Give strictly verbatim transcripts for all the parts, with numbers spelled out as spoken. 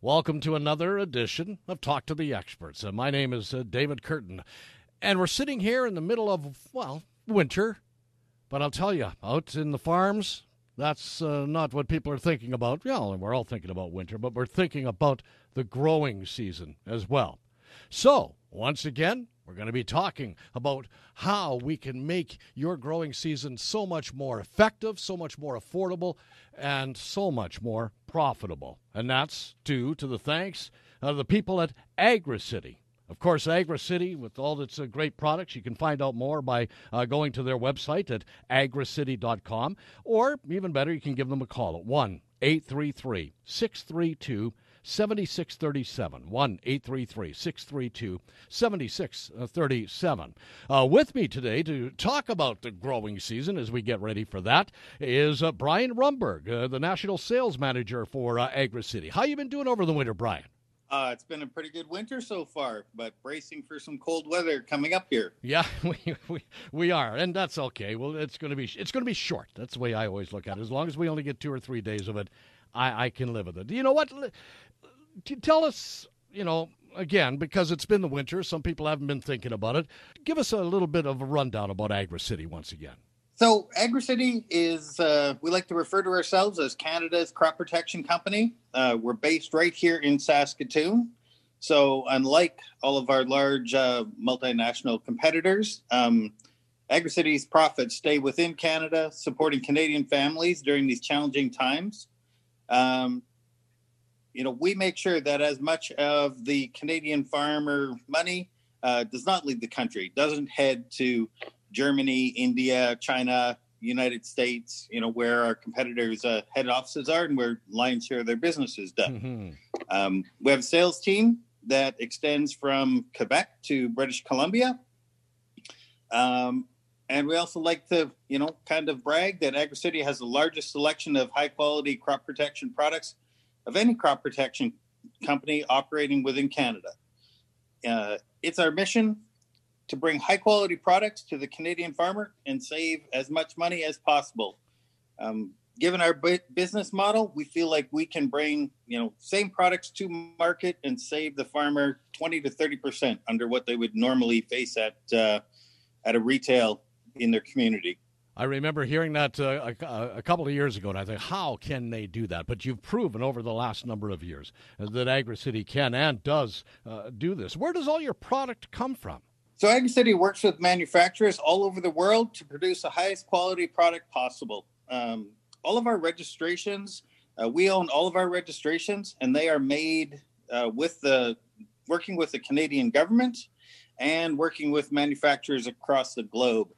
Welcome to another edition of Talk to the Experts. Uh, my name is uh, David Curtin, and we're sitting here in the middle of, well, winter. But I'll tell you, out in the farms, that's uh, not what people are thinking about. Yeah, we're all thinking about winter, but we're thinking about the growing season as well. So, once again, we're going to be talking about how we can make your growing season so much more effective, so much more affordable, and so much more profitable. And that's due to the thanks of the people at AgraCity. Of course, AgraCity, with all its uh, great products, you can find out more by uh, going to their website at agracity dot com, or even better, you can give them a call at one eight three three, six three two, seven six three two. seventy-six thirty-seven, one eight three three, six three two, seven six three seven. Uh, with me today to talk about the growing season as we get ready for that is uh, Brian Rumberg, uh, the National Sales Manager for uh, AgraCity. How you been doing over the winter, Brian? Uh, it's been a pretty good winter so far, but bracing for some cold weather coming up here. Yeah, we we, we are, and that's okay. Well, it's going to be it's going to be short. That's the way I always look at it. As long as we only get two or three days of it, I, I can live with it. You know what? Tell us, you know, again, because it's been the winter, some people haven't been thinking about it. Give us a little bit of a rundown about AgraCity once again. So AgraCity is, uh, we like to refer to ourselves as Canada's crop protection company. Uh, we're based right here in Saskatoon. So unlike all of our large uh, multinational competitors, um, AgraCity's profits stay within Canada, supporting Canadian families during these challenging times. Um, you know, we make sure that as much of the Canadian farmer money uh, does not leave the country, doesn't head to Germany, India, China, United States, you know, where our competitors' uh, head offices are and where lion's share of their business is done. Mm-hmm. Um, we have a sales team that extends from Quebec to British Columbia. Um, And we also like to, you know, kind of brag that AgraCity has the largest selection of high-quality crop protection products of any crop protection company operating within Canada. Uh, it's our mission to bring high-quality products to the Canadian farmer and save as much money as possible. Um, given our b- business model, we feel like we can bring, you know, same products to market and save the farmer twenty to thirty percent under what they would normally face at uh, at a retail in their community. I remember hearing that uh, a, a couple of years ago, and I think, how can they do that? But you've proven over the last number of years that AgraCity can and does uh, do this. Where does all your product come from? So AgraCity works with manufacturers all over the world to produce the highest quality product possible. Um, all of our registrations, uh, we own all of our registrations, and they are made uh, with the working with the Canadian government and working with manufacturers across the globe.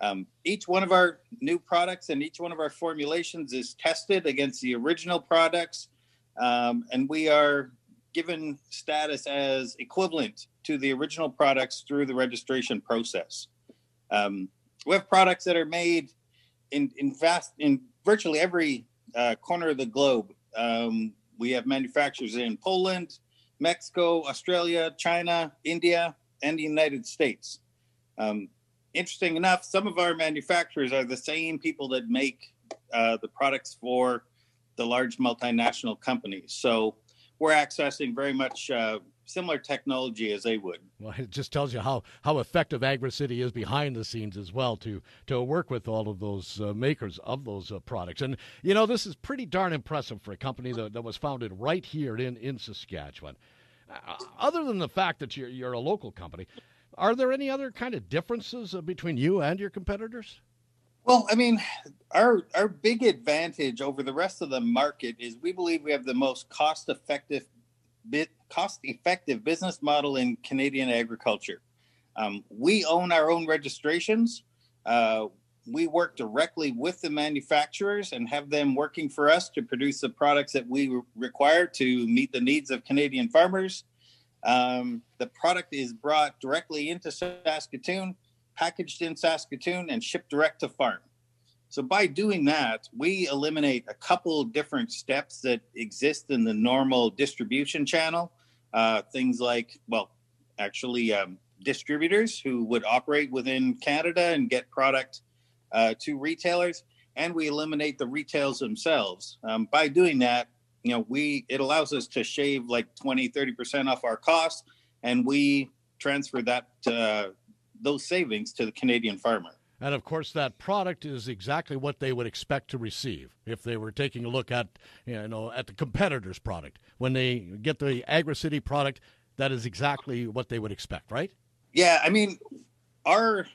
Um, each one of our new products and each one of our formulations is tested against the original products, um, and we are given status as equivalent to the original products through the registration process. Um, we have products that are made in in, vast, in virtually every uh, corner of the globe. Um, we have manufacturers in Poland, Mexico, Australia, China, India, and the United States. Um, Interesting enough, some of our manufacturers are the same people that make uh, the products for the large multinational companies. So we're accessing very much uh, similar technology as they would. Well, it just tells you how, how effective AgraCity is behind the scenes as well to to work with all of those uh, makers of those uh, products. And, you know, this is pretty darn impressive for a company that, that was founded right here in, in Saskatchewan. Uh, other than the fact that you're, you're a local company, are there any other kind of differences between you and your competitors? Well, I mean, our our big advantage over the rest of the market is we believe we have the most cost-effective bit cost-effective business model in Canadian agriculture. Um, we own our own registrations. Uh, we work directly with the manufacturers and have them working for us to produce the products that we require to meet the needs of Canadian farmers. Um, the product is brought directly into Saskatoon, packaged in Saskatoon, and shipped direct to farm. So by doing that, we eliminate a couple different steps that exist in the normal distribution channel. Uh, things like, well, actually um, distributors who would operate within Canada and get product uh, to retailers, and we eliminate the retails themselves. Um, by doing that, you know, we, it allows us to shave like twenty, thirty percent off our costs, and we transfer that, uh, those savings to the Canadian farmer. And of course, that product is exactly what they would expect to receive if they were taking a look at, you know, at the competitor's product. When they get the AgraCity product, that is exactly what they would expect, right? Yeah, I mean, our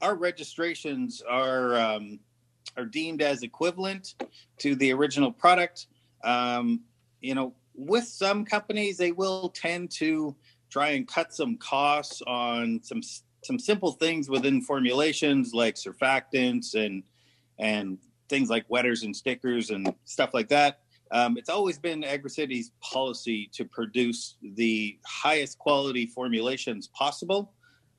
our registrations are um, are deemed as equivalent to the original product. Um, you know, with some companies, they will tend to try and cut some costs on some some simple things within formulations, like surfactants and and things like wetters and stickers and stuff like that. Um, it's always been AgraCity's policy to produce the highest quality formulations possible.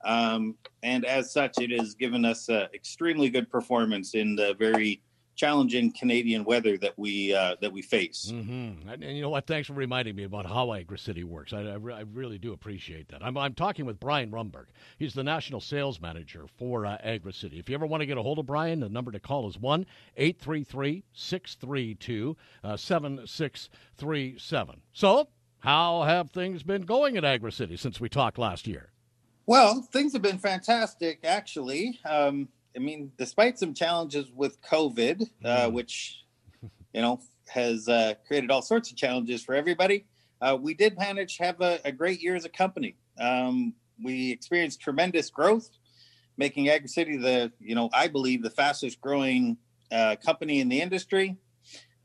Um, and as such, it has given us uh, extremely good performance in the very challenging Canadian weather that we uh, that we face. Mm-hmm. And, and you know what? Thanks for reminding me about how AgraCity works. I, I, re- I really do appreciate that. I'm, I'm talking with Brian Rumberg. He's the National Sales Manager for uh, AgraCity. If you ever want to get a hold of Brian, the number to call is one eight three three, six three two, seven six three seven. So how have things been going at AgraCity since we talked last year? Well, things have been fantastic, actually. Um, I mean, despite some challenges with COVID, uh, which, you know, has uh, created all sorts of challenges for everybody, uh, we did manage to have a, a great year as a company. Um, we experienced tremendous growth, making AgraCity the, you know, I believe the fastest growing uh, company in the industry.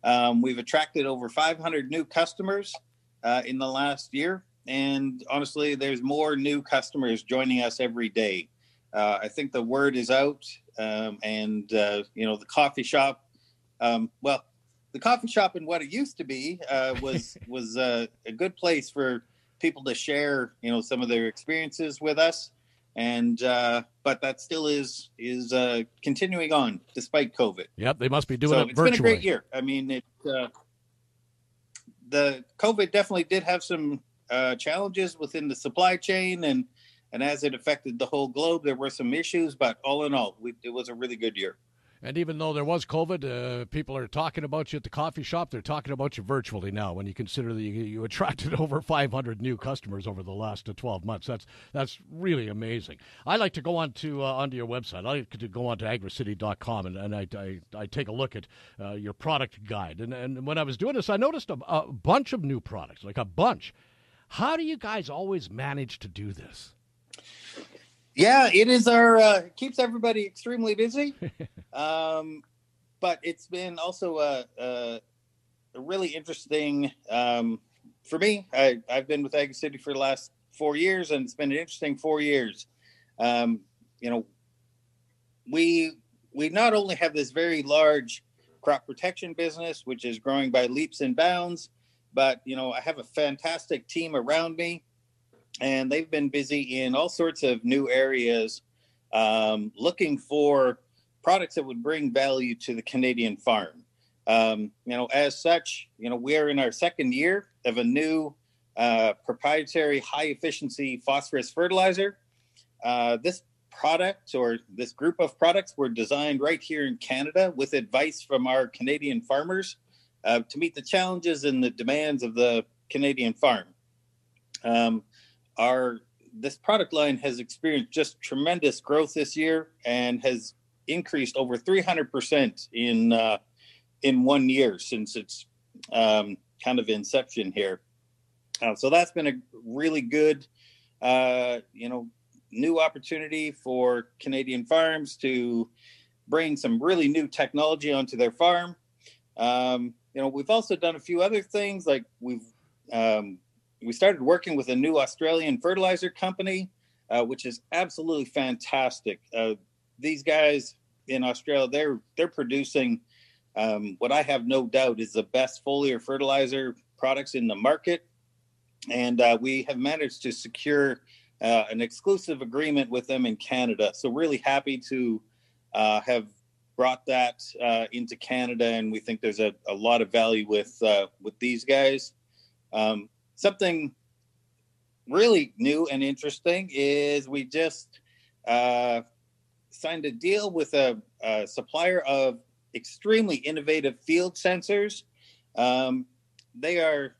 Um, we've attracted over five hundred new customers uh, in the last year. And honestly, there's more new customers joining us every day. Uh, I think the word is out, um, and, uh, you know, the coffee shop, um, well, the coffee shop and what it used to be uh, was was uh, a good place for people to share, you know, some of their experiences with us. And uh, but that still is is uh, continuing on despite COVID. Yep, they must be doing so it virtually. It's been a great year. I mean, it, uh, the COVID definitely did have some uh, challenges within the supply chain, and And as it affected the whole globe, there were some issues, but all in all, we, it was a really good year. And even though there was COVID, uh, people are talking about you at the coffee shop. They're talking about you virtually now when you consider that you, you attracted over five hundred new customers over the last twelve months. That's that's really amazing. I like to go on to uh, onto your website. I like to go on to agracity dot com, and, and I, I, I take a look at uh, your product guide. And, and when I was doing this, I noticed a, a bunch of new products, like a bunch. How do you guys always manage to do this? Yeah, it is our uh, keeps everybody extremely busy, um, but it's been also a, a, a really interesting um, for me. I, I've been with AgraCity for the last four years, and it's been an interesting four years. Um, you know, we we not only have this very large crop protection business, which is growing by leaps and bounds, but you know, I have a fantastic team around me. And they've been busy in all sorts of new areas, um, looking for products that would bring value to the Canadian farm. Um, you know, as such, you know, we're in our second year of a new uh, proprietary high-efficiency phosphorus fertilizer. Uh, this product or this group of products were designed right here in Canada with advice from our Canadian farmers uh, to meet the challenges and the demands of the Canadian farm. Um, Our this product line has experienced just tremendous growth this year and has increased over three hundred percent in uh, in one year since its um, kind of inception here. Uh, so that's been a really good, uh, you know, new opportunity for Canadian farms to bring some really new technology onto their farm. Um, you know, we've also done a few other things, like we've um, we started working with a new Australian fertilizer company, uh, which is absolutely fantastic. Uh, these guys in Australia, they're they're producing um, what I have no doubt is the best foliar fertilizer products in the market. And uh, we have managed to secure uh, an exclusive agreement with them in Canada. So really happy to uh, have brought that uh, into Canada. And we think there's a, a lot of value with, uh, with these guys. Um, Something really new and interesting is we just uh, signed a deal with a, a supplier of extremely innovative field sensors. Um, they are,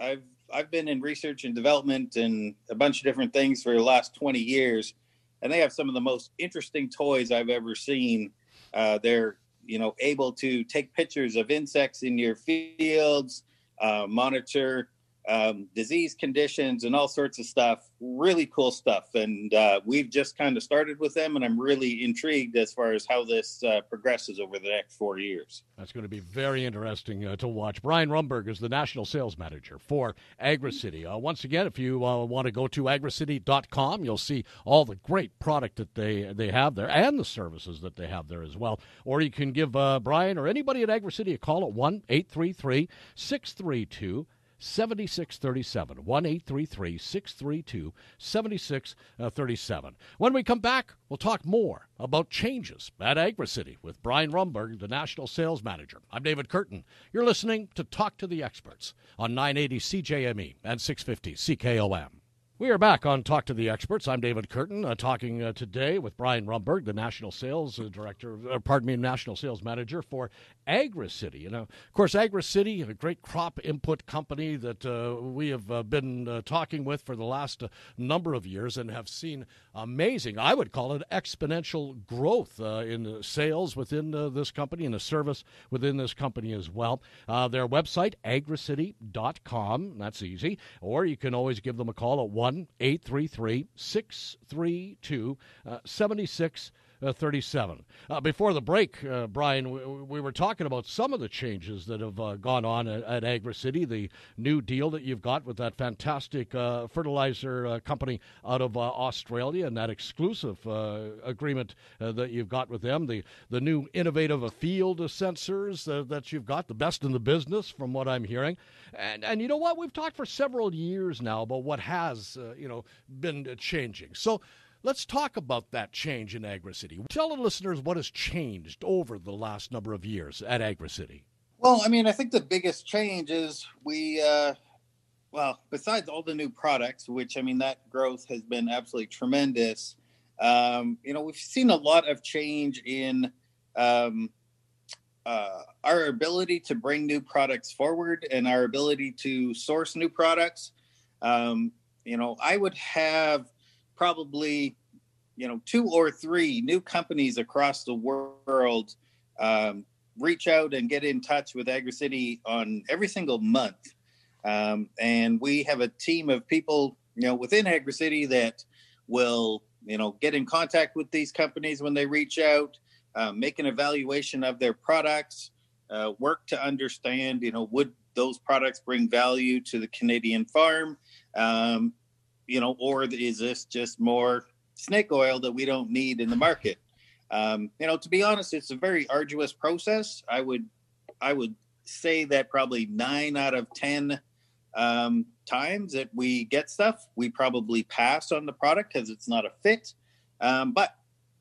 I've, I've been in research and development and a bunch of different things for the last twenty years. And they have some of the most interesting toys I've ever seen. Uh, they're, you know, able to take pictures of insects in your fields, uh, monitor um, disease conditions and all sorts of stuff, really cool stuff. And uh, we've just kind of started with them, and I'm really intrigued as far as how this uh, progresses over the next four years. That's going to be very interesting uh, to watch. Brian Rumberg is the National Sales Manager for AgraCity. Uh, once again, if you uh, want to go to agracity dot com, you'll see all the great product that they, they have there and the services that they have there as well. Or you can give uh, Brian or anybody at AgraCity a call at one eight three three six three two seventy-six thirty-seven, one eight three three six three two seventy-six thirty-seven. When we come back, we'll talk more about changes at AgraCity with Brian Rumberg, the National Sales Manager. I'm David Curtin. You're listening to Talk to the Experts on nine eighty C J M E and six fifty C K O M. We are back on Talk to the Experts. I'm David Curtin, uh, talking uh, today with Brian Rumberg, the National Sales uh, Director, uh, pardon me, National Sales Manager for AgraCity. You know, of course, AgraCity, a great crop input company that uh, we have uh, been uh, talking with for the last uh, number of years and have seen amazing, I would call it exponential growth uh, in sales within uh, this company and the service within this company as well. Uh, their website, agracity dot com, that's easy, or you can always give them a call at one eight three three six three two seventy-six thirty-seven. Uh, before the break, uh, Brian, we, we were talking about some of the changes that have uh, gone on at, at AgraCity, the new deal that you've got with that fantastic uh, fertilizer uh, company out of uh, Australia, and that exclusive uh, agreement uh, that you've got with them, the, the new innovative field sensors uh, that you've got, the best in the business from what I'm hearing. And, and you know what? We've talked for several years now about what has uh, you know been changing. So let's talk about that change in AgraCity. Tell the listeners what has changed over the last number of years at AgraCity. Well, I mean, I think the biggest change is we, uh, well, besides all the new products, which, I mean, that growth has been absolutely tremendous. Um, you know, we've seen a lot of change in um, uh, our ability to bring new products forward and our ability to source new products. Um, you know, I would have probably, you know, two or three new companies across the world um, reach out and get in touch with AgraCity on every single month. Um, and we have a team of people, you know, within AgraCity that will, you know, get in contact with these companies when they reach out, uh, make an evaluation of their products, uh, work to understand, you know, would those products bring value to the Canadian farm? Um, you know, or is this just more snake oil that we don't need in the market? Um, you know, to be honest, it's a very arduous process. I would, I would say that probably nine out of ten um, times that we get stuff, we probably pass on the product because it's not a fit. Um, but,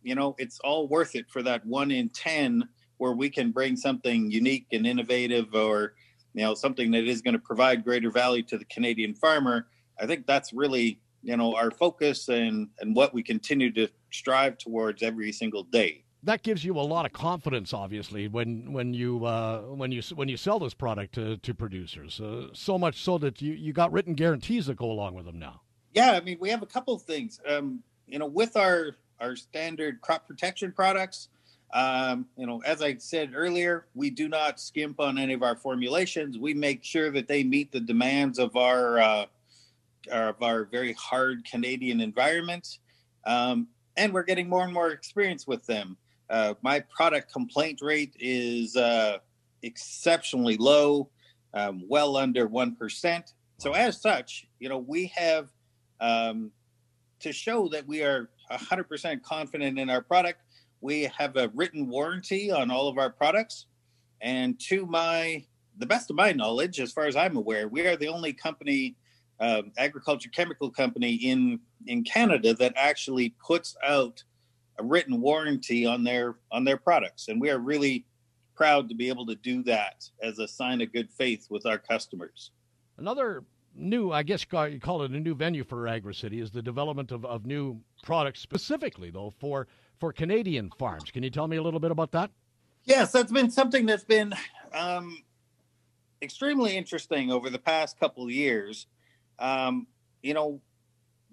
you know, it's all worth it for that one in ten where we can bring something unique and innovative, or, you know, something that is going to provide greater value to the Canadian farmer. I think that's really, you know, our focus and, and what we continue to strive towards every single day. That gives you a lot of confidence, obviously, when when you uh, when you when you sell this product to, to producers. Uh, so much so that you, you got written guarantees that go along with them now. Yeah, I mean, we have a couple of things. Um, you know, with our our standard crop protection products, um, you know, as I said earlier, we do not skimp on any of our formulations. We make sure that they meet the demands of our uh, of our very hard Canadian environment. Um, and we're getting more and more experience with them. Uh, my product complaint rate is uh, exceptionally low, um, well under one percent. So as such, you know, we have um, to show that we are one hundred percent confident in our product. We have a written warranty on all of our products. And to my, the best of my knowledge, as far as I'm aware, we are the only company Um, agriculture chemical company in in Canada that actually puts out a written warranty on their on their products, and we are really proud to be able to do that as a sign of good faith with our customers. Another new, I guess you call it a new venue for AgraCity, is the development of, of new products specifically though for for Canadian farms. Can you tell me a little bit about that? Yes, that's been something that's been um, extremely interesting over the past couple of years. Um, you know,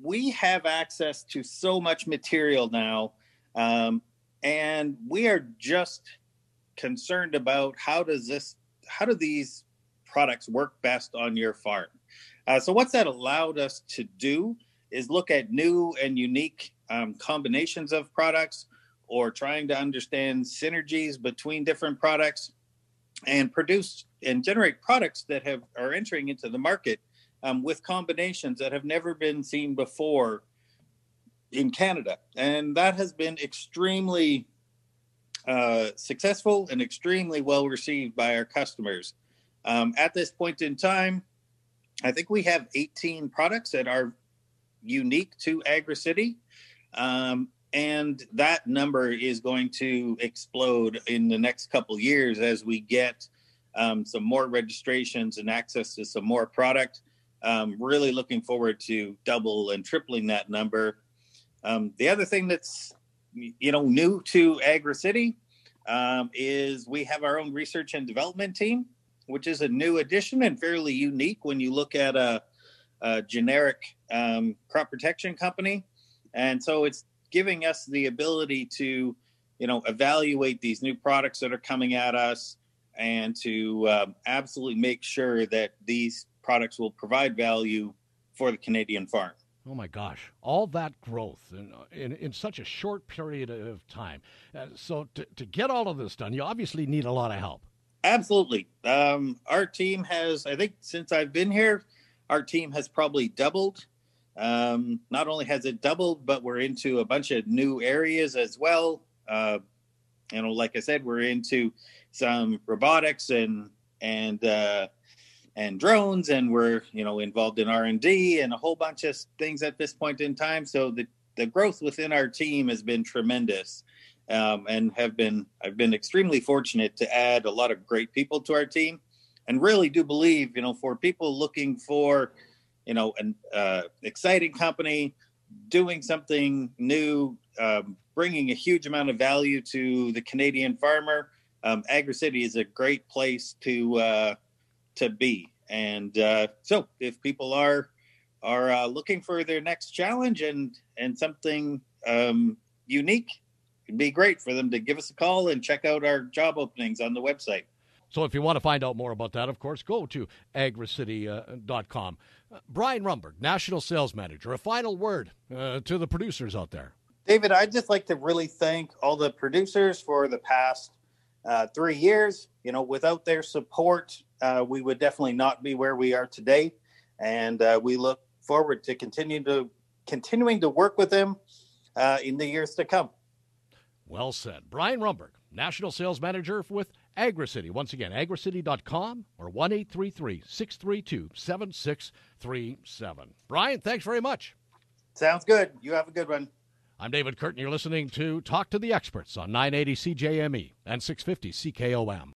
we have access to so much material now, um, and we are just concerned about how does this, how do these products work best on your farm? Uh, so what's that allowed us to do is look at new and unique um, combinations of products, or trying to understand synergies between different products, and produce and generate products that have are entering into the market um, with combinations that have never been seen before in Canada. And that has been extremely uh, successful and extremely well received by our customers. Um, at this point in time, I think we have eighteen products that are unique to AgraCity. Um, and that number is going to explode in the next couple of years as we get um, some more registrations and access to some more product. Um, really looking forward to double and tripling that number. Um, the other thing that's, you know, new to AgraCity um, is we have our own research and development team, which is a new addition and fairly unique when you look at a, a generic um, crop protection company. And so it's giving us the ability to, you know, evaluate these new products that are coming at us, and to um, absolutely make sure that these products will provide value for the Canadian farm. Oh my gosh, all that growth in, in, in such a short period of time. Uh, so to, to get all of this done, you obviously need a lot of help. Absolutely. Um, our team has, I think since I've been here, our team has probably doubled. Um, not only has it doubled, but we're into a bunch of new areas as well. Uh, you know, like I said, we're into some robotics and, and, uh, and drones, and we're, you know, involved in R and D and a whole bunch of things at this point in time. So the, the growth within our team has been tremendous. Um, and have been, I've been extremely fortunate to add a lot of great people to our team, and really do believe, you know, for people looking for, you know, an uh, exciting company, doing something new, um, bringing a huge amount of value to the Canadian farmer, um, AgraCity is a great place to, uh, to be. And uh, so if people are, are uh, looking for their next challenge and, and something um, unique, it'd be great for them to give us a call and check out our job openings on the website. So if you want to find out more about that, of course, go to agracity dot com. Uh, uh, Brian Rumberg, National Sales Manager, a final word uh, to the producers out there. David, I'd just like to really thank all the producers for the past uh, three years. You know, without their support, uh, we would definitely not be where we are today. And uh, we look forward to continue to continuing to work with them uh, in the years to come. Well said. Brian Rumberg, National Sales Manager with AgraCity. Once again, agracity dot com or one eight three three, six three two, seven six three seven. Brian, thanks very much. Sounds good. You have a good one. I'm David Curtin. You're listening to Talk to the Experts on nine eighty C J M E and six fifty C K O M.